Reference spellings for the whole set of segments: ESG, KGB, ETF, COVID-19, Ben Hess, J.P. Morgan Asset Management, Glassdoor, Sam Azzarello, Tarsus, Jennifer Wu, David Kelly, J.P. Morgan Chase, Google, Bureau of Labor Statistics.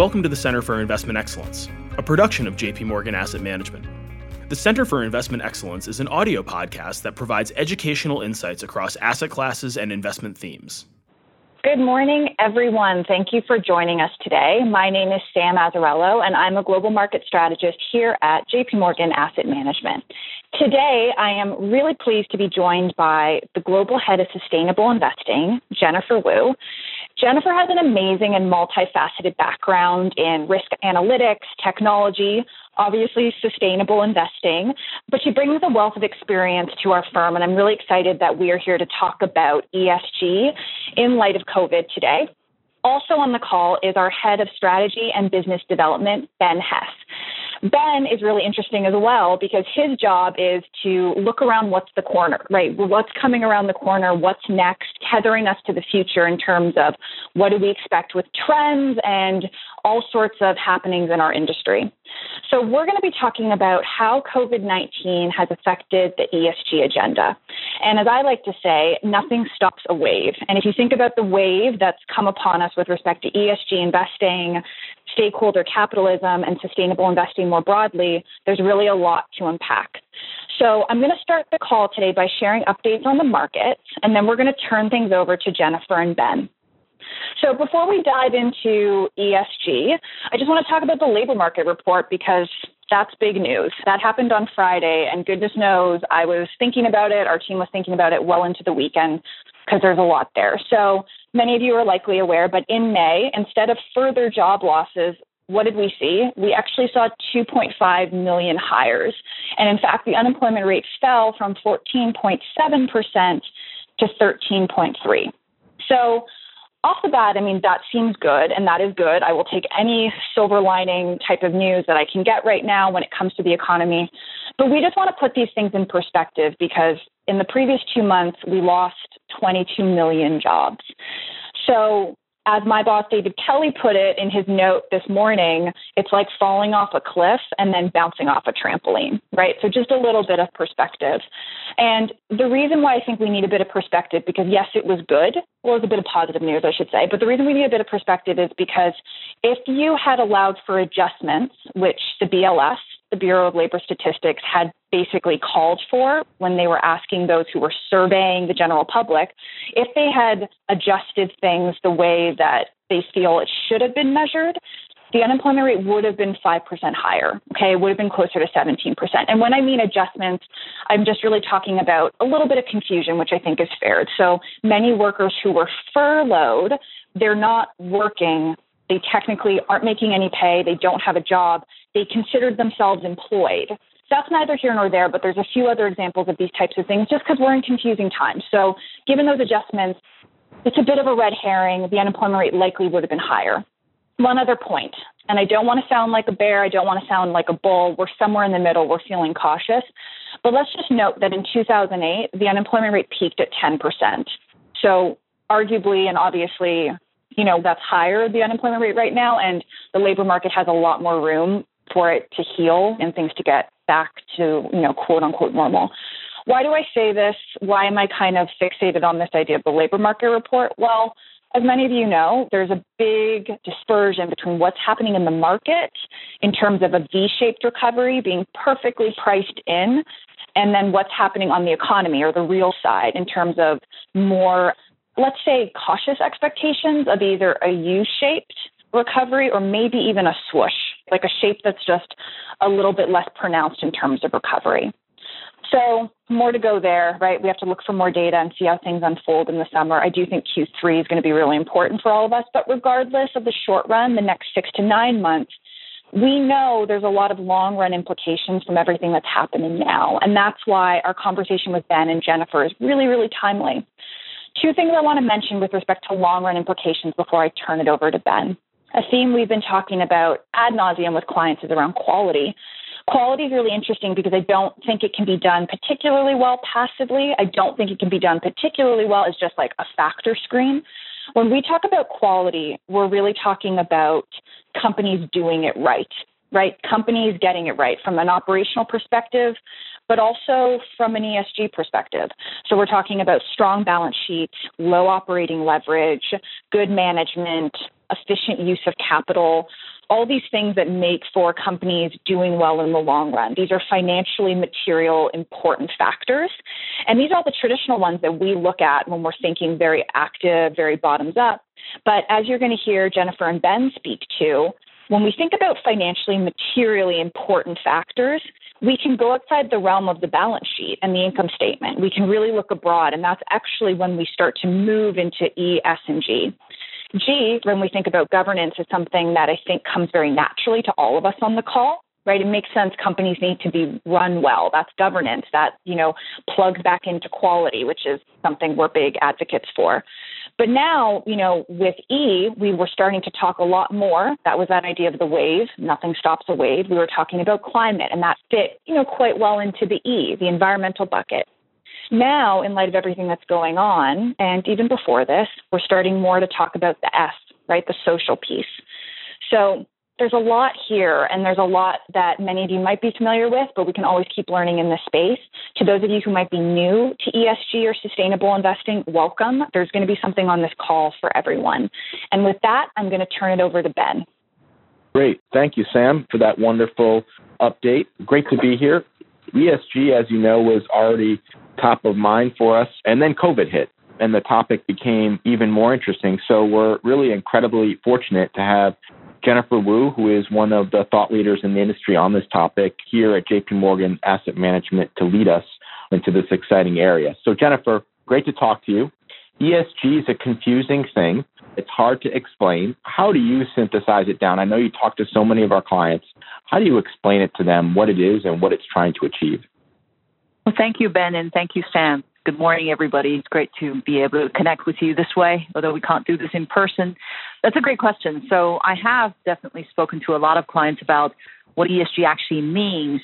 Welcome to the Center for Investment Excellence, a production of J.P. Morgan Asset Management. The Center for Investment Excellence is an audio podcast that provides educational insights across asset classes and investment themes. Good morning, everyone. Thank you for joining us today. My name is Sam Azzarello, and I'm a global market strategist here at J.P. Morgan Asset Management. Today, I am really pleased to be joined by the global head of sustainable investing, Jennifer Wu. Jennifer has an amazing and multifaceted background in risk analytics, technology, obviously sustainable investing, but she brings a wealth of experience to our firm, and I'm really excited that we are here to talk about ESG in light of COVID today. Also on the call is our head of strategy and business development, Ben Hess. Ben is really interesting as well because his job is to look around what's the corner, right? What's coming around the corner, what's next, tethering us to the future in terms of what do we expect with trends and all sorts of happenings in our industry. So we're going to be talking about how COVID-19 has affected the ESG agenda. And as I like to say, nothing stops a wave. And if you think about the wave that's come upon us with respect to ESG investing, stakeholder capitalism, and sustainable investing more broadly, there's really a lot to unpack. So I'm going to start the call today by sharing updates on the markets, and then we're going to turn things over to Jennifer and Ben. So before we dive into ESG, I just want to talk about the labor market report because that's big news. That happened on Friday, and goodness knows I was thinking about it. Our team was thinking about it well into the weekend because there's a lot there. So many of you are likely aware, but in May, instead of further job losses, what did we see? We actually saw 2.5 million hires. And in fact, the unemployment rate fell from 14.7% to 13.3%. So off the bat, I mean, that seems good, and that is good. I will take any silver lining type of news that I can get right now when it comes to the economy. But we just want to put these things in perspective because in the previous 2 months, we lost 22 million jobs. So as my boss, David Kelly, put it in his note this morning, it's like falling off a cliff and then bouncing off a trampoline, right? So just a little bit of perspective. And the reason why I think we need a bit of perspective, because yes, it was good, well, it was a bit of positive news, I should say, but the reason we need a bit of perspective is because if you had allowed for adjustments, which the BLS, the Bureau of Labor Statistics, had basically called for when they were asking those who were surveying the general public, if they had adjusted things the way that they feel it should have been measured, the unemployment rate would have been 5% higher. Okay, it would have been closer to 17%. And when I mean adjustments, I'm just really talking about a little bit of confusion, which I think is fair. So many workers who were furloughed, they're not working. They technically aren't making any pay. They don't have a job. They considered themselves employed. That's neither here nor there, but there's a few other examples of these types of things just because we're in confusing times. So given those adjustments, it's a bit of a red herring. The unemployment rate likely would have been higher. One other point, and I don't want to sound like a bear. I don't want to sound like a bull. We're somewhere in the middle. We're feeling cautious. But let's just note that in 2008, the unemployment rate peaked at 10%. So arguably and obviously, you know, that's higher, the unemployment rate right now, and the labor market has a lot more room for it to heal and things to get back to, you know, quote unquote normal. Why do I say this? Why am I kind of fixated on this idea of the labor market report? Well, as many of you know, there's a big dispersion between what's happening in the market in terms of a V-shaped recovery being perfectly priced in, and then what's happening on the economy or the real side in terms of more, let's say, cautious expectations of either a U-shaped recovery or maybe even a swoosh, like a shape that's just a little bit less pronounced in terms of recovery. So more to go there, right? We have to look for more data and see how things unfold in the summer. I do think Q3 is going to be really important for all of us, but regardless of the short run, the next 6 to 9 months, we know there's a lot of long-run implications from everything that's happening now, and that's why our conversation with Ben and Jennifer is really, really timely. Two things I want to mention with respect to long-run implications before I turn it over to Ben. A theme we've been talking about ad nauseum with clients is around quality. Quality is really interesting because I don't think it can be done particularly well passively. I don't think it can be done particularly well as just like a factor screen. When we talk about quality, we're really talking about companies doing it right, right? Companies getting it right from an operational perspective, but also from an ESG perspective. So we're talking about strong balance sheets, low operating leverage, good management, efficient use of capital, all these things that make for companies doing well in the long run. These are financially material, important factors. And these are all the traditional ones that we look at when we're thinking very active, very bottoms up. But as you're going to hear Jennifer and Ben speak to, when we think about financially materially important factors, we can go outside the realm of the balance sheet and the income statement. We can really look abroad, and that's actually when we start to move into E, S, and G. G, when we think about governance, is something that I think comes very naturally to all of us on the call, right? It makes sense. Companies need to be run well. That's governance. That, you know, plugs back into quality, which is something we're big advocates for. But now, you know, with E, we were starting to talk a lot more. That was that idea of the wave. Nothing stops a wave. We were talking about climate, and that fit, you know, quite well into the E, the environmental bucket. Now, in light of everything that's going on, and even before this, we're starting more to talk about the S, right, the social piece. So there's a lot here, and there's a lot that many of you might be familiar with, but we can always keep learning in this space. To those of you who might be new to ESG or sustainable investing, welcome. There's going to be something on this call for everyone. And with that, I'm going to turn it over to Ben. Great. Thank you, Sam, for that wonderful update. Great to be here. ESG, as you know, was already top of mind for us, and then COVID hit, and the topic became even more interesting. So we're really incredibly fortunate to have Jennifer Wu, who is one of the thought leaders in the industry on this topic, here at J.P. Morgan Asset Management to lead us into this exciting area. So Jennifer, great to talk to you. ESG is a confusing thing. It's hard to explain. How do you synthesize it down? I know you talk to so many of our clients. How do you explain it to them, what it is and what it's trying to achieve? Well, thank you, Ben, and thank you, Sam. Good morning, everybody. It's great to be able to connect with you this way, although we can't do this in person. That's a great question. So I have definitely spoken to a lot of clients about what ESG actually means.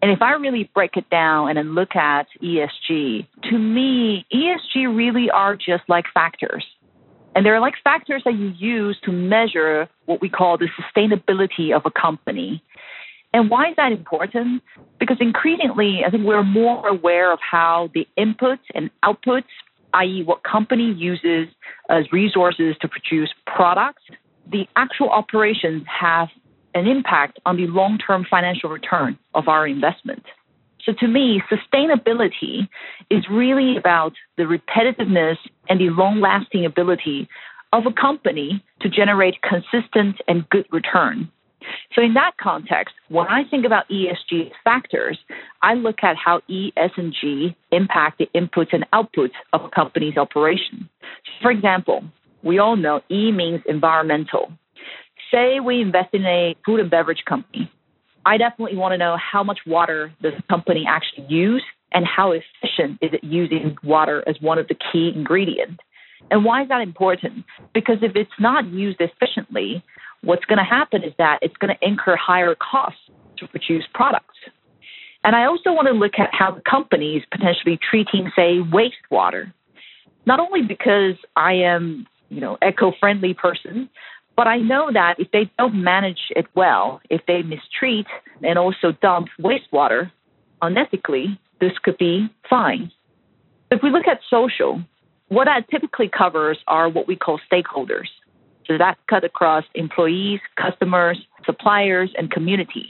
And if I really break it down and then look at ESG, to me, ESG really are just like factors. And they're like factors that you use to measure what we call the sustainability of a company. And why is that important? Because increasingly, I think we're more aware of how the inputs and outputs, i.e. what company uses as resources to produce products, the actual operations have an impact on the long-term financial return of our investment. So to me, sustainability is really about the repetitiveness and the long-lasting ability of a company to generate consistent and good return. So in that context, when I think about ESG factors, I look at how E, S, and G impact the inputs and outputs of a company's operation. For example, we all know E means environmental. Say we invest in a food and beverage company. I definitely want to know how much water does the company actually use and how efficient is it using water as one of the key ingredients. And why is that important? Because if it's not used efficiently, what's going to happen is that it's going to incur higher costs to produce products. And I also want to look at how the company is potentially treating, say, wastewater. Not only because I am, you know, eco-friendly person, but I know that if they don't manage it well, if they mistreat and also dump wastewater unethically, this could be fine. If we look at social, what that typically covers are what we call stakeholders. So that cut across employees, customers, suppliers, and communities.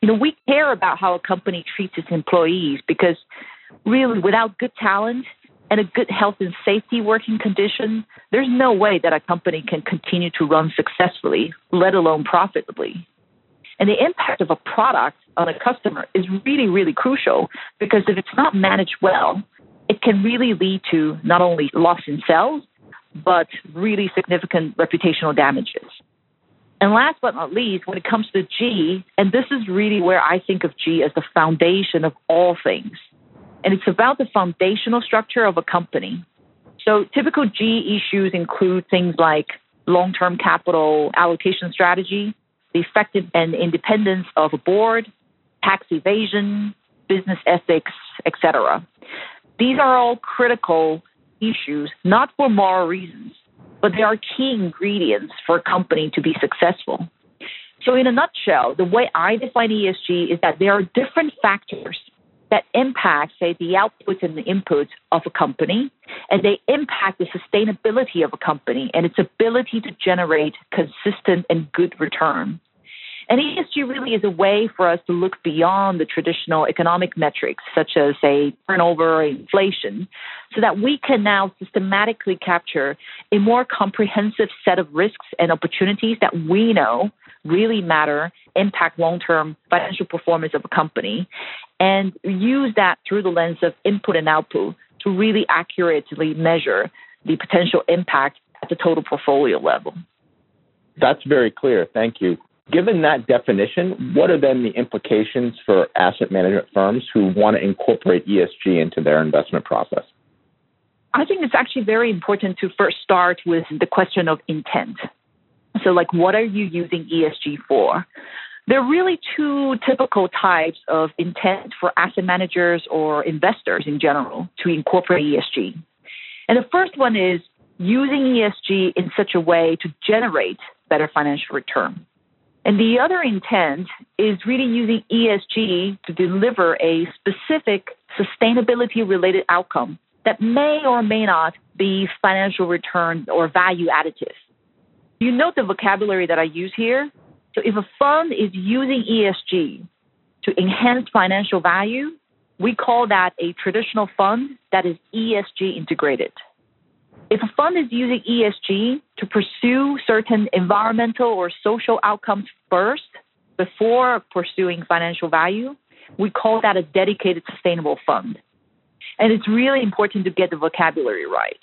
You know, we care about how a company treats its employees because really without good talent and a good health and safety working condition, there's no way that a company can continue to run successfully, let alone profitably. And the impact of a product on a customer is really, really crucial because if it's not managed well, it can really lead to not only loss in sales, but really significant reputational damages. And last but not least, when it comes to G, and this is really where I think of G as the foundation of all things. And it's about the foundational structure of a company. So typical G issues include things like long-term capital allocation strategy, the effective and independence of a board, tax evasion, business ethics, etc. These are all critical issues, not for moral reasons, but they are key ingredients for a company to be successful. So in a nutshell, the way I define ESG is that there are different factors that impact, say, the outputs and the inputs of a company, and they impact the sustainability of a company and its ability to generate consistent and good return. And ESG really is a way for us to look beyond the traditional economic metrics, such as, say, turnover, inflation, so that we can now systematically capture a more comprehensive set of risks and opportunities that we know really matter, impact long-term financial performance of a company, and use that through the lens of input and output to really accurately measure the potential impact at the total portfolio level. That's very clear. Thank you. Given that definition, what are then the implications for asset management firms who want to incorporate ESG into their investment process? I think it's actually very important to first start with the question of intent. So, what are you using ESG for? There are really two typical types of intent for asset managers or investors in general to incorporate ESG. And the first one is using ESG in such a way to generate better financial return. And the other intent is really using ESG to deliver a specific sustainability-related outcome that may or may not be financial return or value additive. You note the vocabulary that I use here. So if a fund is using ESG to enhance financial value, we call that a traditional fund that is ESG integrated. If a fund is using ESG to pursue certain environmental or social outcomes first before pursuing financial value, we call that a dedicated sustainable fund. And it's really important to get the vocabulary right.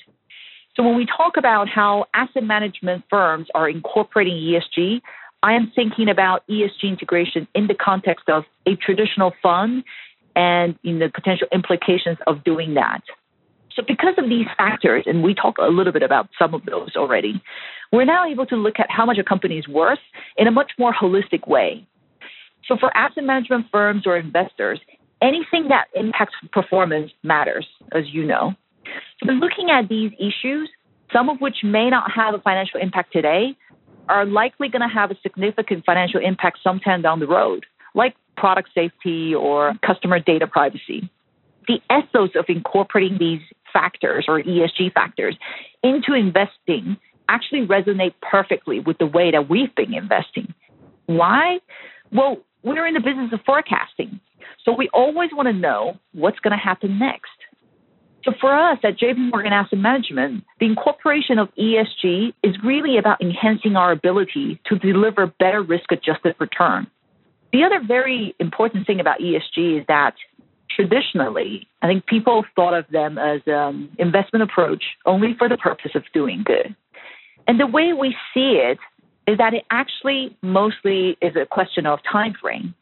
So when we talk about how asset management firms are incorporating ESG, I am thinking about ESG integration in the context of a traditional fund and in the potential implications of doing that. So because of these factors, and we talked a little bit about some of those already, we're now able to look at how much a company is worth in a much more holistic way. So for asset management firms or investors, anything that impacts performance matters, as you know. So looking at these issues, some of which may not have a financial impact today, are likely going to have a significant financial impact sometime down the road, like product safety or customer data privacy. The ethos of incorporating these factors or ESG factors into investing actually resonate perfectly with the way that we've been investing. Why? Well, we're in the business of forecasting. So we always want to know what's going to happen next. So for us at J.P. Morgan Asset Management, the incorporation of ESG is really about enhancing our ability to deliver better risk-adjusted return. The other very important thing about ESG is that traditionally, I think people thought of them as an investment approach only for the purpose of doing good. And the way we see it is that it actually mostly is a question of time frame.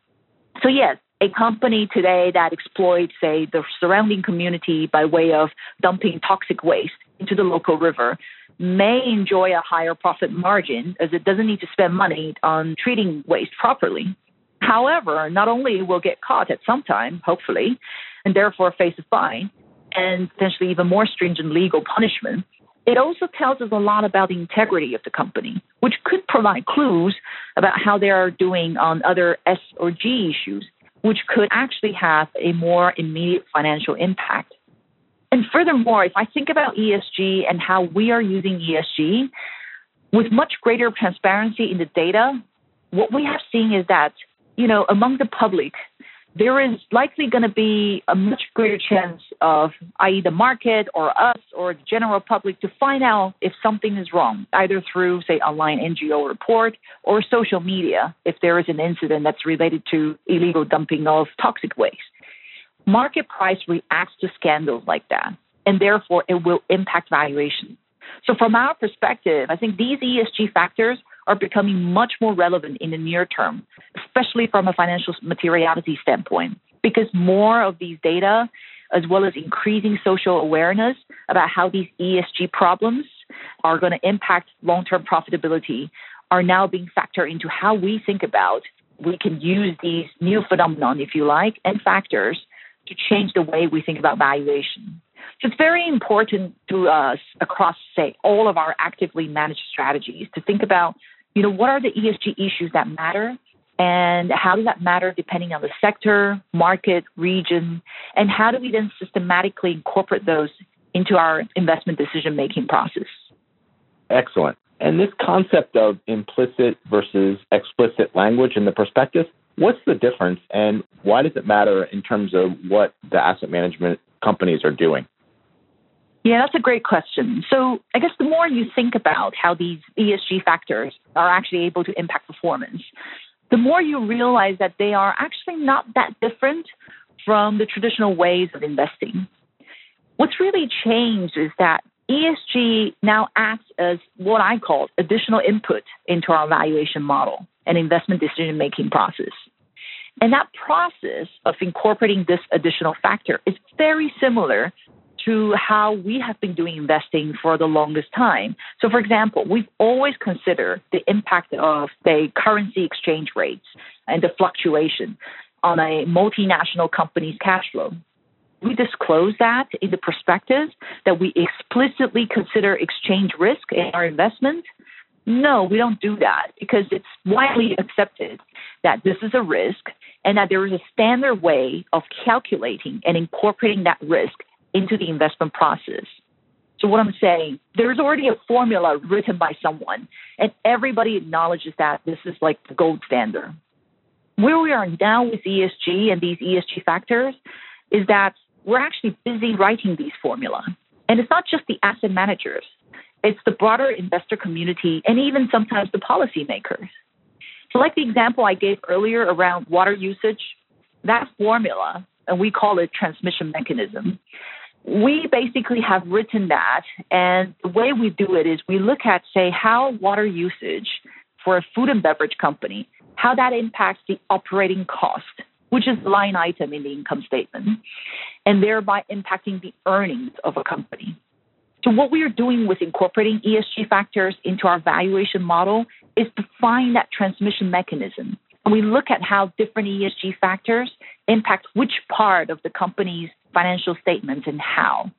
So yes, a company today that exploits, say, the surrounding community by way of dumping toxic waste into the local river may enjoy a higher profit margin as it doesn't need to spend money on treating waste properly. However, not only will get caught at some time, hopefully, and therefore face a fine and potentially even more stringent legal punishment, it also tells us a lot about the integrity of the company, which could provide clues about how they are doing on other S or G issues, which could actually have a more immediate financial impact. And furthermore, if I think about ESG and how we are using ESG, with much greater transparency in the data, what we have seen is that among the public, there is likely going to be a much greater chance of, i.e. the market or us or the general public, to find out if something is wrong, either through, say, online NGO report or social media, if there is an incident that's related to illegal dumping of toxic waste. Market price reacts to scandals like that, and therefore it will impact valuation. So from our perspective, I think these ESG factors are becoming much more relevant in the near term, especially from a financial materiality standpoint, because more of these data, as well as increasing social awareness about how these ESG problems are going to impact long-term profitability, are now being factored into how we think about we can use these new phenomenon, if you like, and factors to change the way we think about valuation. So it's very important to us across, say, all of our actively managed strategies to think about, what are the ESG issues that matter And how does that matter depending on the sector, market, region? And how do we then systematically incorporate those into our investment decision-making process? Excellent. And this concept of implicit versus explicit language in the prospectus, what's the difference and why does it matter in terms of what the asset management companies are doing? Yeah, that's a great question. So I guess the more you think about how these ESG factors are actually able to impact performance, the more you realize that they are actually not that different from the traditional ways of investing. What's really changed is that ESG now acts as what I call additional input into our valuation model and investment decision-making process. And that process of incorporating this additional factor is very similar to how we have been doing investing for the longest time. So, for example, we've always considered the impact of, say, currency exchange rates and the fluctuation on a multinational company's cash flow. We disclose that in the prospectus, that we explicitly consider exchange risk in our investment. No, we don't do that because it's widely accepted that this is a risk and that there is a standard way of calculating and incorporating that risk into the investment process. So what I'm saying, there's already a formula written by someone, and everybody acknowledges that this is like the gold standard. Where we are now with ESG and these ESG factors is that we're actually busy writing these formula. And it's not just the asset managers. It's the broader investor community and even sometimes the policymakers. So like the example I gave earlier around water usage, that formula, and we call it transmission mechanism, we basically have written that. And the way we do it is we look at, say, how water usage for a food and beverage company, how that impacts the operating cost, which is the line item in the income statement, and thereby impacting the earnings of a company. So what we are doing with incorporating ESG factors into our valuation model is to find that transmission mechanism. And we look at how different ESG factors impact which part of the company's financial statements and how.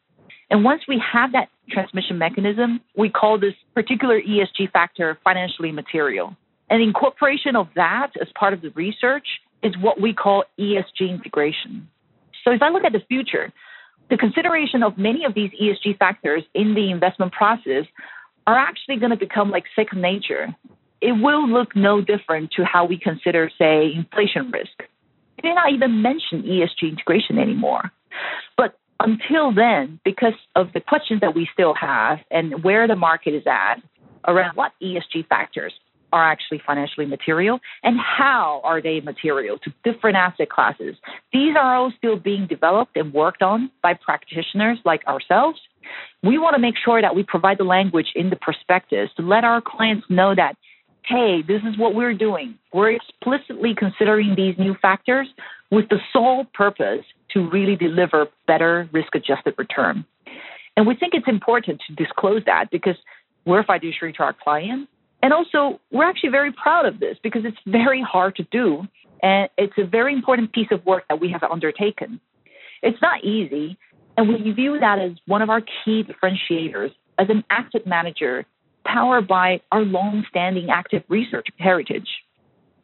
And once we have that transmission mechanism, we call this particular ESG factor financially material. And incorporation of that as part of the research is what we call ESG integration. So if I look at the future, the consideration of many of these ESG factors in the investment process are actually going to become like second nature. It will look no different to how we consider, say, inflation risk. We may not even mention ESG integration anymore. But until then, because of the questions that we still have and where the market is at around what ESG factors are actually financially material and how are they material to different asset classes, these are all still being developed and worked on by practitioners like ourselves. We want to make sure that we provide the language in the prospectus to let our clients know that, hey, this is what we're doing. We're explicitly considering these new factors with the sole purpose to really deliver better risk-adjusted return. And we think it's important to disclose that because we're fiduciary to our clients. And also, we're actually very proud of this because it's very hard to do. And it's a very important piece of work that we have undertaken. It's not easy. And we view that as one of our key differentiators as an asset manager, powered by our long-standing active research heritage.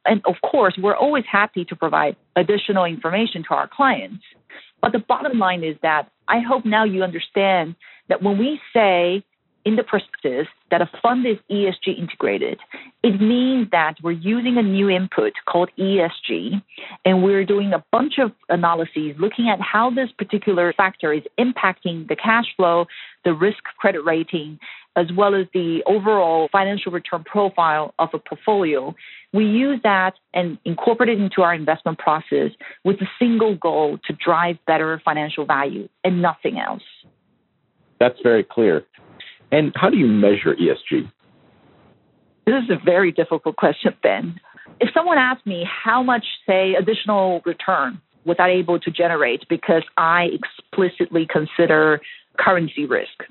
And of course, we're always happy to provide additional information to our clients. But the bottom line is that I hope now you understand that when we say in the prospectus that a fund is ESG integrated, it means that we're using a new input called ESG, and we're doing a bunch of analyses looking at how this particular factor is impacting the cash flow, the risk credit rating, as well as the overall financial return profile of a portfolio. We use that and incorporate it into our investment process with a single goal to drive better financial value and nothing else. That's very clear. And how do you measure ESG? This is a very difficult question, Ben. If someone asked me how much, say, additional return was I able to generate because I explicitly consider currency risk,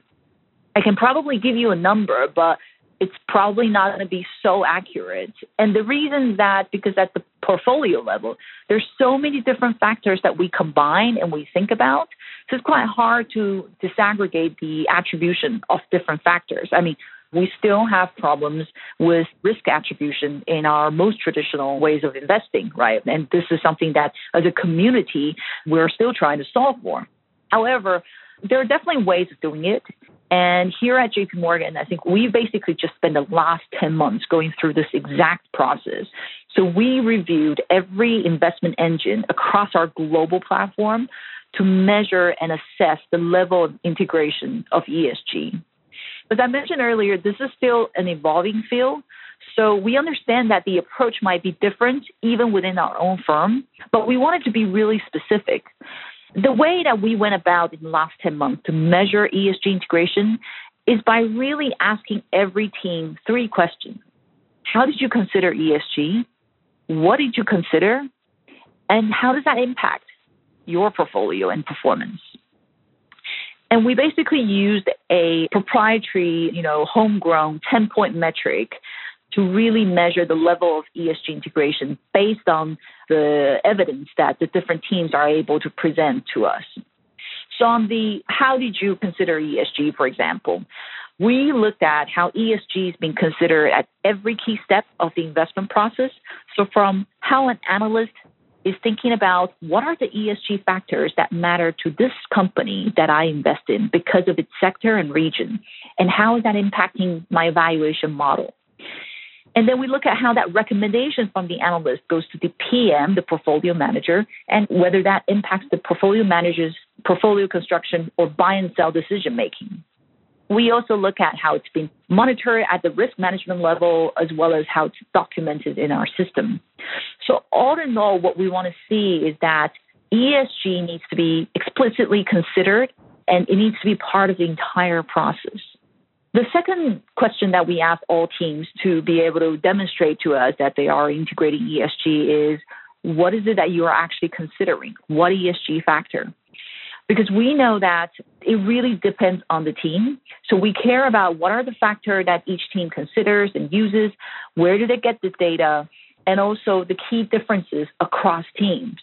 I can probably give you a number, but it's probably not going to be so accurate. And the reason is that because at the portfolio level, there's so many different factors that we combine and we think about. So it's quite hard to disaggregate the attribution of different factors. I mean, we still have problems with risk attribution in our most traditional ways of investing, right? And this is something that as a community, we're still trying to solve for. However, there are definitely ways of doing it. And here at J.P. Morgan, I think we basically just spent the last 10 months going through this exact process. So we reviewed every investment engine across our global platform to measure and assess the level of integration of ESG. As I mentioned earlier, this is still an evolving field. So we understand that the approach might be different even within our own firm, but we wanted to be really specific. The way that we went about in the last 10 months to measure ESG integration is by really asking every team three questions. How did you consider ESG? What did you consider? And how does that impact your portfolio and performance? And we basically used a proprietary, homegrown 10-point metric to really measure the level of ESG integration based on the evidence that the different teams are able to present to us. So on the how did you consider ESG, for example, we looked at how ESG is being considered at every key step of the investment process. So from how an analyst is thinking about what are the ESG factors that matter to this company that I invest in because of its sector and region, and how is that impacting my evaluation model? And then we look at how that recommendation from the analyst goes to the PM, the portfolio manager, and whether that impacts the portfolio manager's portfolio construction or buy and sell decision-making. We also look at how it's been monitored at the risk management level, as well as how it's documented in our system. So all in all, what we want to see is that ESG needs to be explicitly considered, and it needs to be part of the entire process. The second question that we ask all teams to be able to demonstrate to us that they are integrating ESG is, what is it that you are actually considering? What ESG factor? Because we know that it really depends on the team. So we care about what are the factors that each team considers and uses, where do they get the data, and also the key differences across teams.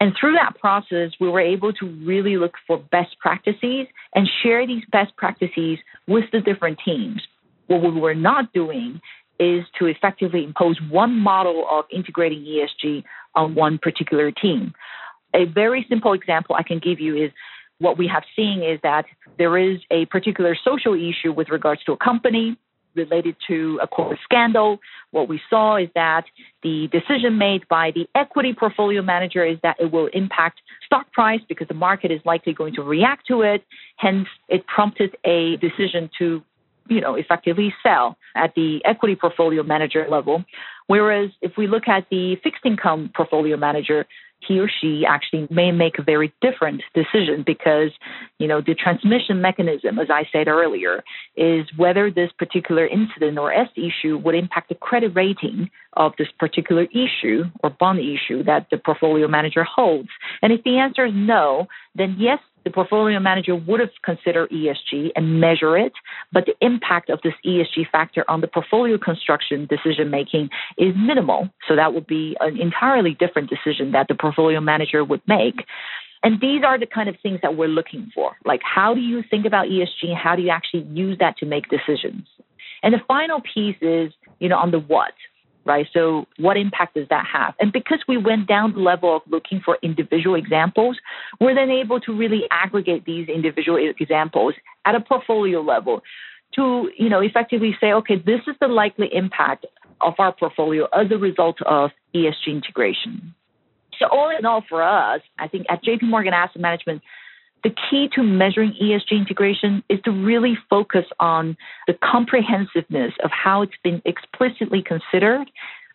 And through that process, we were able to really look for best practices and share these best practices with the different teams. What we were not doing is to effectively impose one model of integrating ESG on one particular team. A very simple example I can give you is what we have seen is that there is a particular social issue with regards to a company related to a corporate scandal. What we saw is that the decision made by the equity portfolio manager is that it will impact stock price because the market is likely going to react to it. Hence, it prompted a decision to, effectively sell at the equity portfolio manager level. Whereas if we look at the fixed income portfolio manager, he or she actually may make a very different decision because, the transmission mechanism, as I said earlier, is whether this particular incident or S issue would impact the credit rating of this particular issue or bond issue that the portfolio manager holds. And if the answer is no, then yes, the portfolio manager would have considered ESG and measure it, but the impact of this ESG factor on the portfolio construction decision-making is minimal. So that would be an entirely different decision that the portfolio manager would make. And these are the kind of things that we're looking for. Like, how do you think about ESG? How do you actually use that to make decisions? And the final piece is, on the what. Right? So what impact does that have? And because we went down the level of looking for individual examples, we're then able to really aggregate these individual examples at a portfolio level to, effectively say, okay, this is the likely impact of our portfolio as a result of ESG integration. So all in all for us, I think at J.P. Morgan Asset Management, the key to measuring ESG integration is to really focus on the comprehensiveness of how it's been explicitly considered,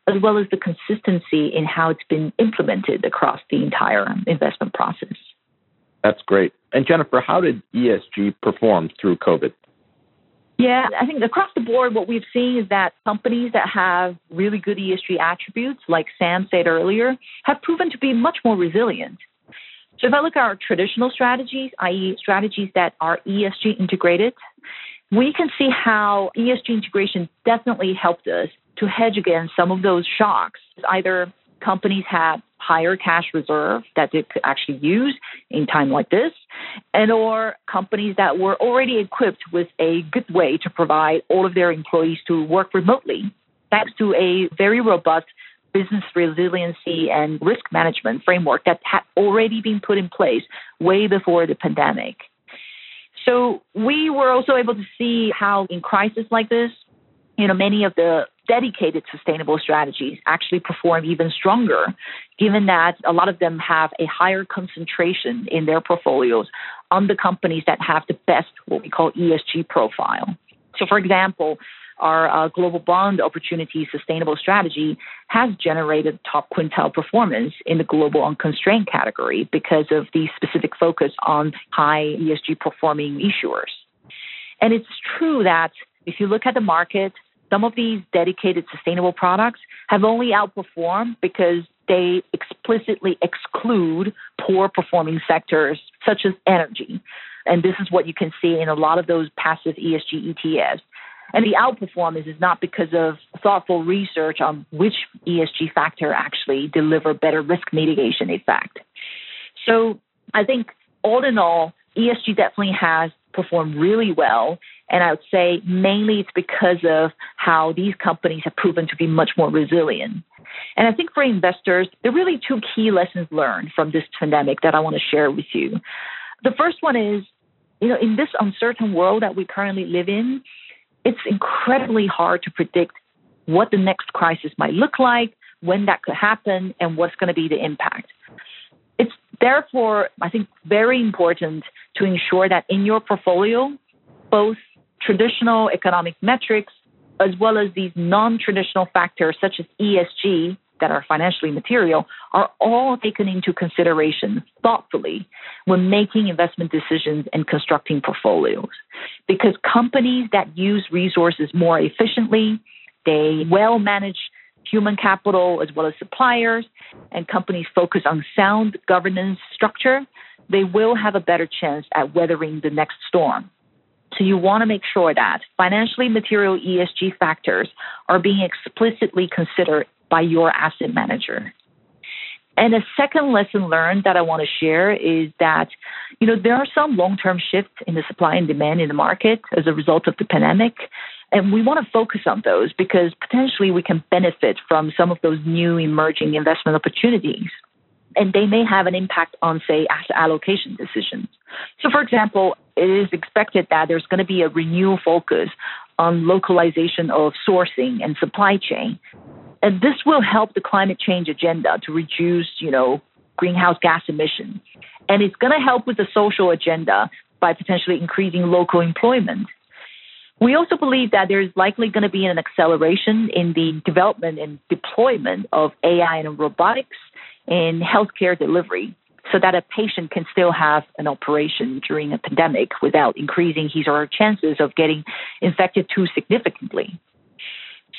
as well as the consistency in how it's been implemented across the entire investment process. That's great. And Jennifer, how did ESG perform through COVID? Yeah, I think across the board, what we've seen is that companies that have really good ESG attributes, like Sam said earlier, have proven to be much more resilient. So if I look at our traditional strategies, i.e. strategies that are ESG integrated, we can see how ESG integration definitely helped us to hedge against some of those shocks. Either companies had higher cash reserve that they could actually use in time like this, and or companies that were already equipped with a good way to provide all of their employees to work remotely, thanks to a very robust business resiliency and risk management framework that had already been put in place way before the pandemic. So we were also able to see how in crisis like this, many of the dedicated sustainable strategies actually perform even stronger, given that a lot of them have a higher concentration in their portfolios on the companies that have the best, what we call ESG profile. So for example, our global bond opportunity sustainable strategy has generated top quintile performance in the global unconstrained category because of the specific focus on high ESG performing issuers. And it's true that if you look at the market, some of these dedicated sustainable products have only outperformed because they explicitly exclude poor performing sectors such as energy. And this is what you can see in a lot of those passive ESG ETFs. And the outperformance is not because of thoughtful research on which ESG factor actually deliver better risk mitigation effect. So I think all in all, ESG definitely has performed really well. And I would say mainly it's because of how these companies have proven to be much more resilient. And I think for investors, there are really two key lessons learned from this pandemic that I want to share with you. The first one is, in this uncertain world that we currently live in, it's incredibly hard to predict what the next crisis might look like, when that could happen, and what's going to be the impact. It's therefore, I think, very important to ensure that in your portfolio, both traditional economic metrics as well as these non-traditional factors such as ESG that are financially material are all taken into consideration thoughtfully when making investment decisions and constructing portfolios. Because companies that use resources more efficiently, they well manage human capital as well as suppliers, and companies focus on sound governance structure, they will have a better chance at weathering the next storm. So you want to make sure that financially material ESG factors are being explicitly considered by your asset manager. And a second lesson learned that I want to share is that, there are some long-term shifts in the supply and demand in the market as a result of the pandemic. And we want to focus on those because potentially we can benefit from some of those new emerging investment opportunities. And they may have an impact on, say, asset allocation decisions. So for example, it is expected that there's going to be a renewed focus on localization of sourcing and supply chain. And this will help the climate change agenda to reduce, greenhouse gas emissions. And it's going to help with the social agenda by potentially increasing local employment. We also believe that there's likely going to be an acceleration in the development and deployment of AI and robotics in healthcare delivery so that a patient can still have an operation during a pandemic without increasing his or her chances of getting infected too significantly.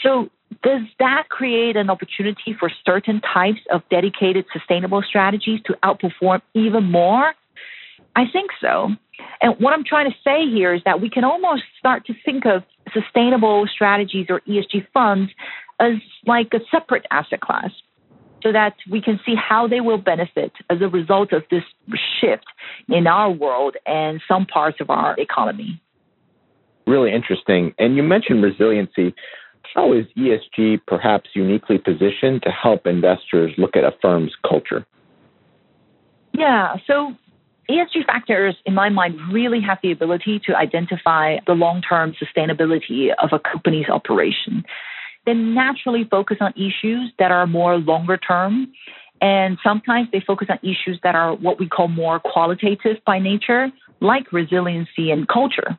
So does that create an opportunity for certain types of dedicated sustainable strategies to outperform even more? I think so. And what I'm trying to say here is that we can almost start to think of sustainable strategies or ESG funds as like a separate asset class so that we can see how they will benefit as a result of this shift in our world and some parts of our economy. Really interesting. And you mentioned resiliency. How is ESG perhaps uniquely positioned to help investors look at a firm's culture? Yeah, so ESG factors, in my mind, really have the ability to identify the long-term sustainability of a company's operation. They naturally focus on issues that are more longer term, and sometimes they focus on issues that are what we call more qualitative by nature, like resiliency and culture.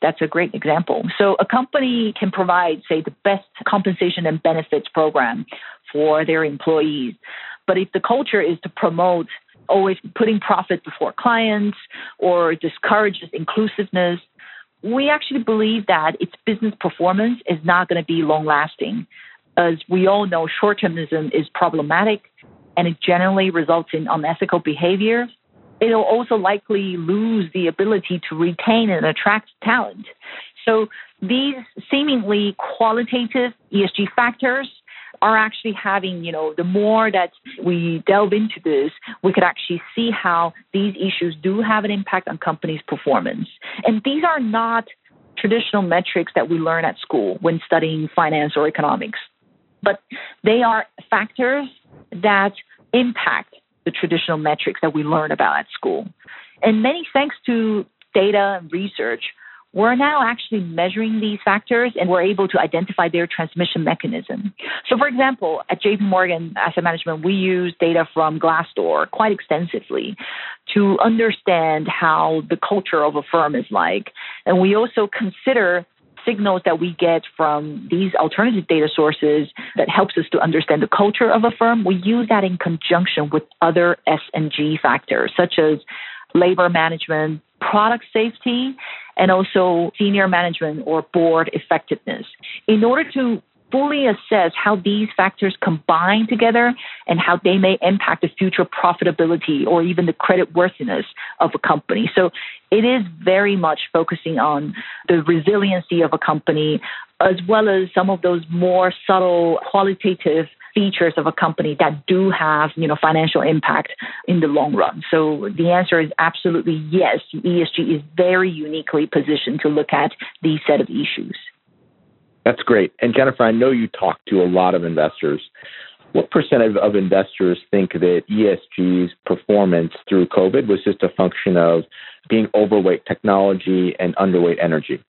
That's a great example. So a company can provide, say, the best compensation and benefits program for their employees. But if the culture is to promote always putting profit before clients or discourages inclusiveness, we actually believe that its business performance is not going to be long-lasting. As we all know, short-termism is problematic and it generally results in unethical behavior. It'll also likely lose the ability to retain and attract talent. So these seemingly qualitative ESG factors are actually having, the more that we delve into this, we could actually see how these issues do have an impact on companies' performance. And these are not traditional metrics that we learn at school when studying finance or economics, but they are factors that impact the traditional metrics that we learn about at school. And many thanks to data and research, we're now actually measuring these factors and we're able to identify their transmission mechanism. So for example, at J.P. Morgan Asset Management, we use data from Glassdoor quite extensively to understand how the culture of a firm is like. And we also consider signals that we get from these alternative data sources that helps us to understand the culture of a firm. We use that in conjunction with other S&G factors, such as labor management, product safety, and also senior management or board effectiveness, in order to fully assess how these factors combine together and how they may impact the future profitability or even the creditworthiness of a company. So it is very much focusing on the resiliency of a company, as well as some of those more subtle qualitative features of a company that do have, financial impact in the long run. So the answer is absolutely yes. ESG is very uniquely positioned to look at these set of issues. That's great. And Jennifer, I know you talk to a lot of investors. What percentage of investors think that ESG's performance through COVID was just a function of being overweight technology and underweight energy?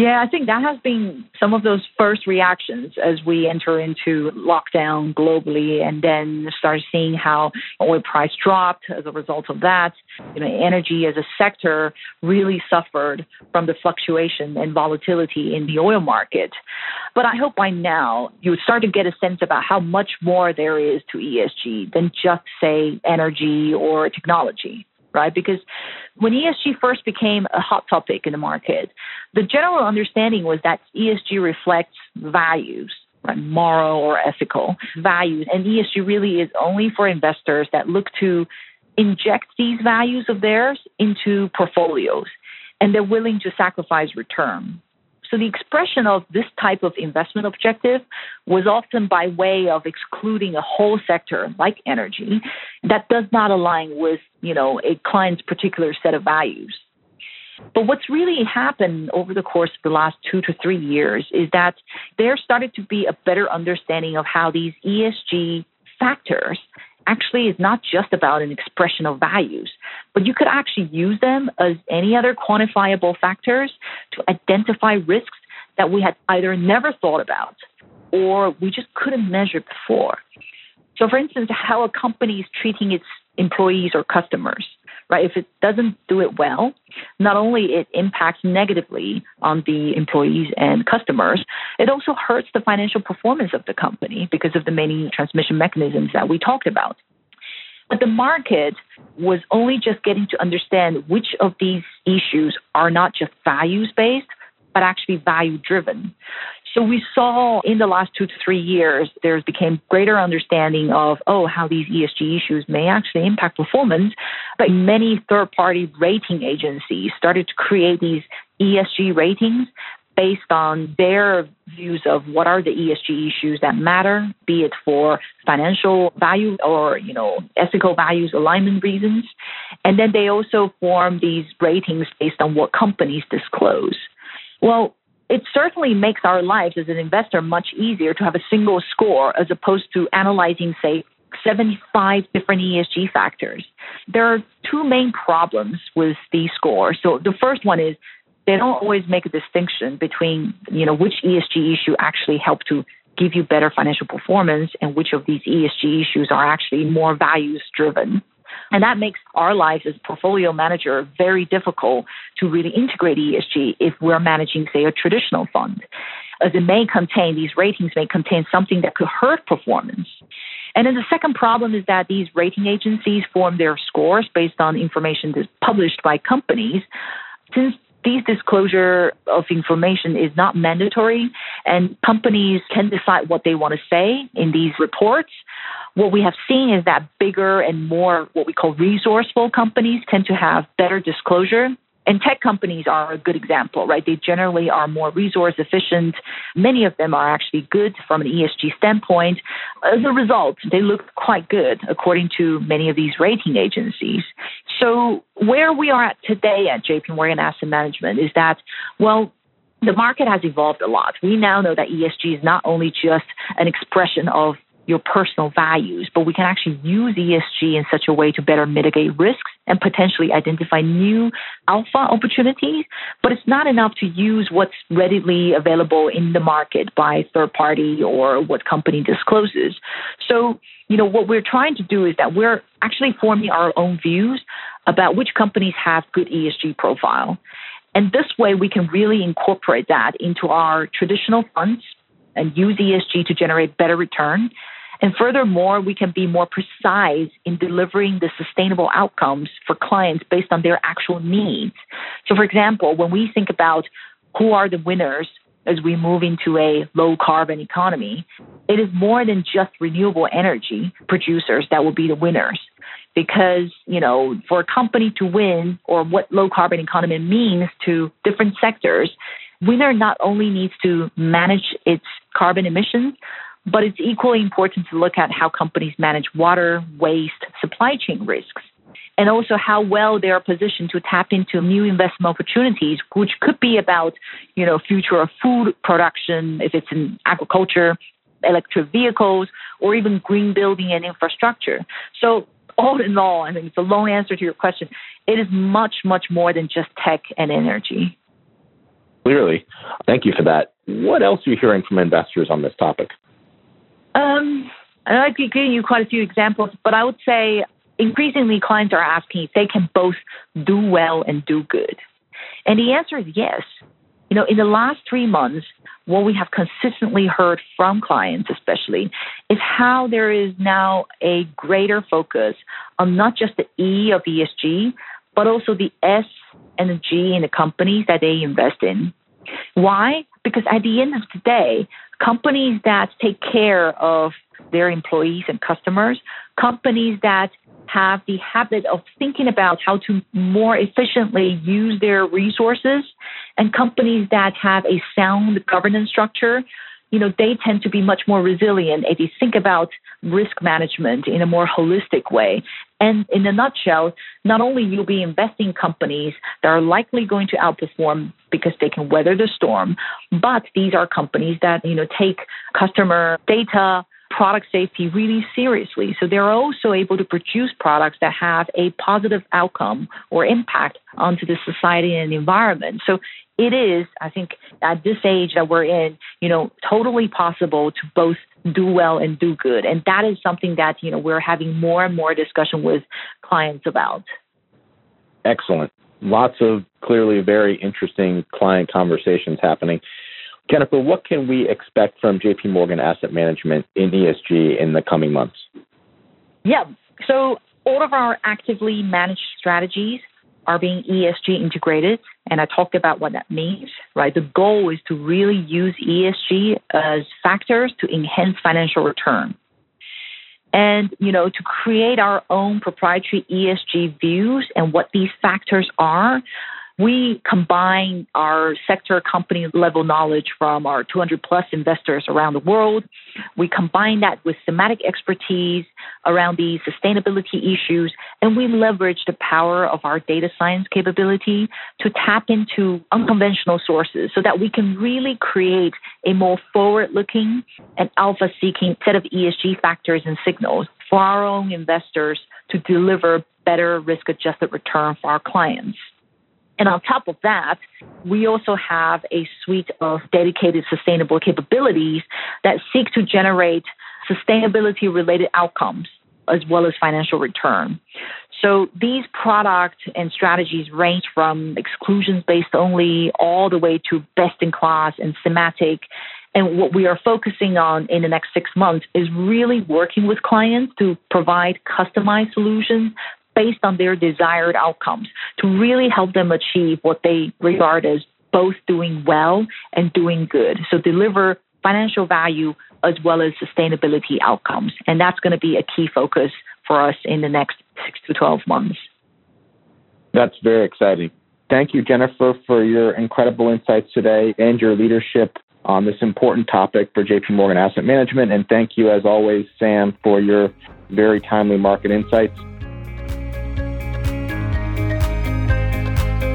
Yeah, I think that has been some of those first reactions as we enter into lockdown globally and then start seeing how oil price dropped as a result of that. Energy as a sector really suffered from the fluctuation and volatility in the oil market. But I hope by now you start to get a sense about how much more there is to ESG than just, say, energy or technology. Right? Because when ESG first became a hot topic in the market, the general understanding was that ESG reflects values, right? Moral or ethical values. And ESG really is only for investors that look to inject these values of theirs into portfolios, and they're willing to sacrifice return. So the expression of this type of investment objective was often by way of excluding a whole sector like energy that does not align with, a client's particular set of values. But what's really happened over the course of the last 2 to 3 years is that there started to be a better understanding of how these ESG factors actually is not just about an expression of values, but you could actually use them as any other quantifiable factors to identify risks that we had either never thought about or we just couldn't measure before. So for instance, how a company is treating its employees or customers, right? If it doesn't do it well, not only it impacts negatively on the employees and customers, it also hurts the financial performance of the company because of the many transmission mechanisms that we talked about. But the market was only just getting to understand which of these issues are not just values-based, but actually value-driven. So we saw in the last 2 to 3 years, there became greater understanding of, how these ESG issues may actually impact performance. But many third-party rating agencies started to create these ESG ratings based on their views of what are the ESG issues that matter, be it for financial value or, ethical values alignment reasons. And then they also form these ratings based on what companies disclose. Well, it certainly makes our lives as an investor much easier to have a single score as opposed to analyzing, say, 75 different ESG factors. There are two main problems with these scores. So the first one is they don't always make a distinction between, which ESG issue actually helped to give you better financial performance and which of these ESG issues are actually more values-driven. And that makes our lives as portfolio manager very difficult to really integrate ESG if we're managing, say, a traditional fund, as it may contain, these ratings may contain something that could hurt performance. And then the second problem is that these rating agencies form their scores based on information that's published by companies. Since these disclosure of information is not mandatory and companies can decide what they want to say in these reports, what we have seen is that bigger and more what we call resourceful companies tend to have better disclosure And tech companies are a good example, right? They generally are more resource efficient. Many of them are actually good from an ESG standpoint. As a result, they look quite good according to many of these rating agencies. So where we are at today at J.P. Morgan Asset Management is that, well, the market has evolved a lot. We now know that ESG is not only just an expression of your personal values, but we can actually use ESG in such a way to better mitigate risks and potentially identify new alpha opportunities. But it's not enough to use what's readily available in the market by third party or what company discloses. So, you know, what we're trying to do is that we're actually forming our own views about which companies have good ESG profile. And this way, we can really incorporate that into our traditional funds and use ESG to generate better return. And furthermore, we can be more precise in delivering the sustainable outcomes for clients based on their actual needs. So, for example, when we think about who are the winners as we move into a low-carbon economy, it is more than just renewable energy producers that will be the winners. Because, you know, for a company to win, or what low-carbon economy means to different sectors, winner not only needs to manage its carbon emissions, but it's equally important to look at how companies manage water, waste, supply chain risks, and also how well they are positioned to tap into new investment opportunities, which could be about, you know, future of food production, if it's in agriculture, electric vehicles, or even green building and infrastructure. So all in all, I mean, it's a long answer to your question. It is much, much more than just tech and energy. Clearly. Thank you for that. What else are you hearing from investors on this topic? I could give you quite a few examples, but I would say increasingly clients are asking if they can both do well and do good. And the answer is yes. You know, in the last 3 months, what we have consistently heard from clients especially is how there is now a greater focus on not just the E of ESG, but also the S and the G in the companies that they invest in. Why? Because at the end of the day, companies that take care of their employees and customers, companies that have the habit of thinking about how to more efficiently use their resources, and companies that have a sound governance structure, you know, they tend to be much more resilient if you think about risk management in a more holistic way. And in a nutshell, not only you'll be investing in companies that are likely going to outperform because they can weather the storm, but these are companies that, you know, take customer data, product safety really seriously. So they're also able to produce products that have a positive outcome or impact onto the society and environment. So it is, I think, at this age that we're in, you know, totally possible to both do well and do good. And that is something that, you know, we're having more and more discussion with clients about. Excellent. Lots of clearly very interesting client conversations happening. Jennifer, what can we expect from J.P. Morgan Asset Management in ESG in the coming months? Yeah. So all of our actively managed strategies are being ESG integrated. And I talked about what that means, right? The goal is to really use ESG as factors to enhance financial return. And, you know, to create our own proprietary ESG views and what these factors are, we combine our sector company level knowledge from our 200 plus investors around the world. We combine that with thematic expertise around the sustainability issues, and we leverage the power of our data science capability to tap into unconventional sources so that we can really create a more forward-looking and alpha-seeking set of ESG factors and signals for our own investors to deliver better risk-adjusted return for our clients. And on top of that, we also have a suite of dedicated sustainable capabilities that seek to generate sustainability-related outcomes as well as financial return. So these products and strategies range from exclusions-based only all the way to best-in-class and thematic. And what we are focusing on in the next 6 months is really working with clients to provide customized solutions based on their desired outcomes to really help them achieve what they regard as both doing well and doing good. So deliver financial value as well as sustainability outcomes. And that's going to be a key focus for us in the next 6 to 12 months. That's very exciting. Thank you, Jennifer, for your incredible insights today and your leadership on this important topic for J.P. Morgan Asset Management. And thank you, as always, Sam, for your very timely market insights.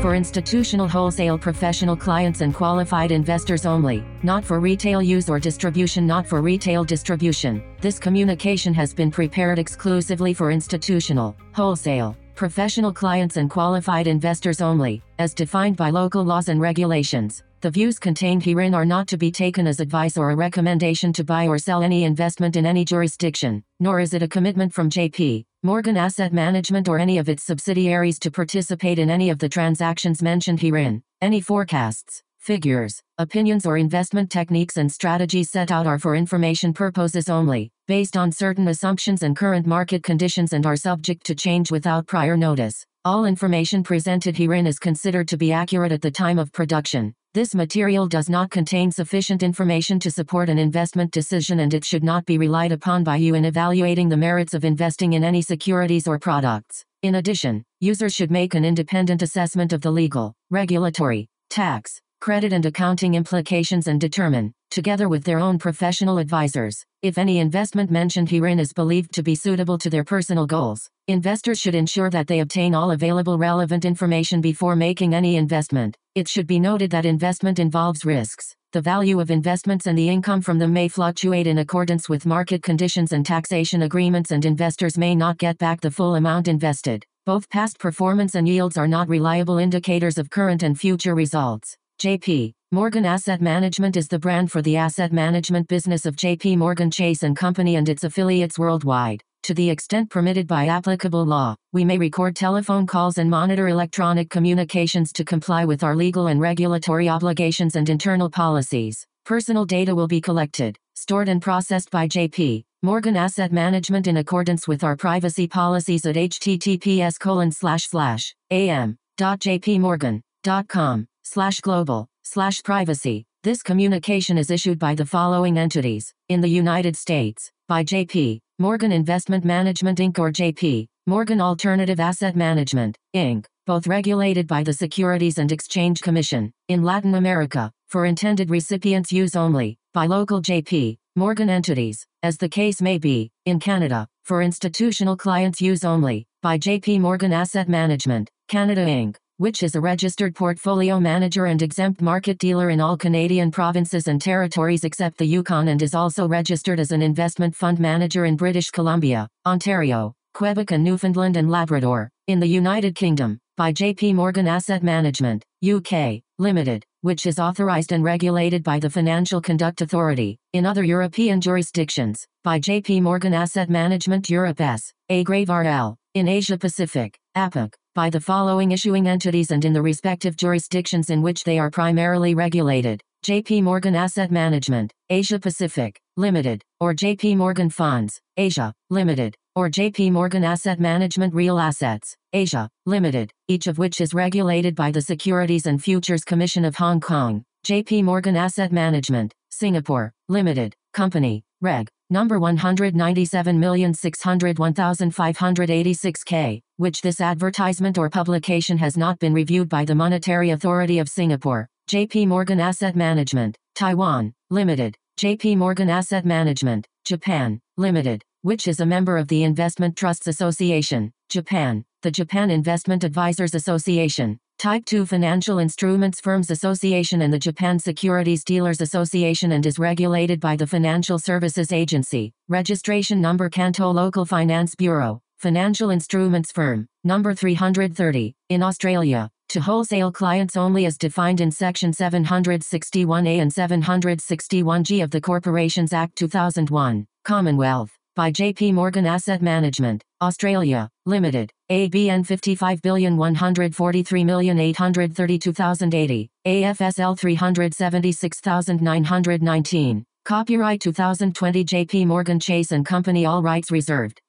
For institutional wholesale professional clients and qualified investors only, not for retail use or distribution, not for retail distribution. This communication has been prepared exclusively for institutional, wholesale, professional clients and qualified investors only, as defined by local laws and regulations. The views contained herein are not to be taken as advice or a recommendation to buy or sell any investment in any jurisdiction, nor is it a commitment from J.P. Morgan Asset Management or any of its subsidiaries to participate in any of the transactions mentioned herein. Any forecasts, figures, opinions or investment techniques and strategies set out are for information purposes only, based on certain assumptions and current market conditions and are subject to change without prior notice. All information presented herein is considered to be accurate at the time of production. This material does not contain sufficient information to support an investment decision, and it should not be relied upon by you in evaluating the merits of investing in any securities or products. In addition, users should make an independent assessment of the legal, regulatory, tax, credit and accounting implications and determine, together with their own professional advisors, if any investment mentioned herein is believed to be suitable to their personal goals. Investors should ensure that they obtain all available relevant information before making any investment. It should be noted that investment involves risks. The value of investments and the income from them may fluctuate in accordance with market conditions and taxation agreements, and investors may not get back the full amount invested. Both past performance and yields are not reliable indicators of current and future results. J.P. Morgan Asset Management is the brand for the asset management business of J.P. Morgan Chase & Company and its affiliates worldwide. To the extent permitted by applicable law, we may record telephone calls and monitor electronic communications to comply with our legal and regulatory obligations and internal policies. Personal data will be collected, stored and processed by J.P. Morgan Asset Management in accordance with our privacy policies at https://am.jpmorgan.com/global/privacy. This communication is issued by the following entities. In the United States, by J.P. Morgan Investment Management Inc. or J.P. Morgan Alternative Asset Management Inc., both regulated by the Securities and Exchange Commission. In Latin America, for intended recipients' use only, by local J.P. Morgan entities, as the case may be. In Canada, for institutional clients' use only, by J.P. Morgan Asset Management Canada Inc., which is a registered portfolio manager and exempt market dealer in all Canadian provinces and territories except the Yukon, and is also registered as an investment fund manager in British Columbia, Ontario, Quebec and Newfoundland and Labrador. In the United Kingdom, by J.P. Morgan Asset Management UK Limited, which is authorized and regulated by the Financial Conduct Authority. In other European jurisdictions, by J.P. Morgan Asset Management Europe S.A. Grave RL. In Asia Pacific, APAC, by the following issuing entities and in the respective jurisdictions in which they are primarily regulated: J.P. Morgan Asset Management Asia Pacific Limited, or J.P. Morgan Funds Asia Limited, or J.P. Morgan Asset Management Real Assets Asia Limited, each of which is regulated by the Securities and Futures Commission of Hong Kong. J.P. Morgan Asset Management Singapore Limited Company Reg. Number 197,601,586K, which this advertisement or publication has not been reviewed by the Monetary Authority of Singapore. J.P. Morgan Asset Management Taiwan Limited, J.P. Morgan Asset Management Japan Limited, which is a member of the Investment Trusts Association, Japan, the Japan Investment Advisors Association, Type 2 Financial Instruments Firms Association and the Japan Securities Dealers Association, and is regulated by the Financial Services Agency. Registration number Kanto Local Finance Bureau, Financial Instruments Firm, number 330, in Australia, to wholesale clients only as defined in Section 761A and 761G of the Corporations Act 2001, Commonwealth, by J.P. Morgan Asset Management Australia Limited, ABN 55,143,832,080, AFSL 376,919. Copyright 2020 J.P. Morgan Chase & Company, all rights reserved.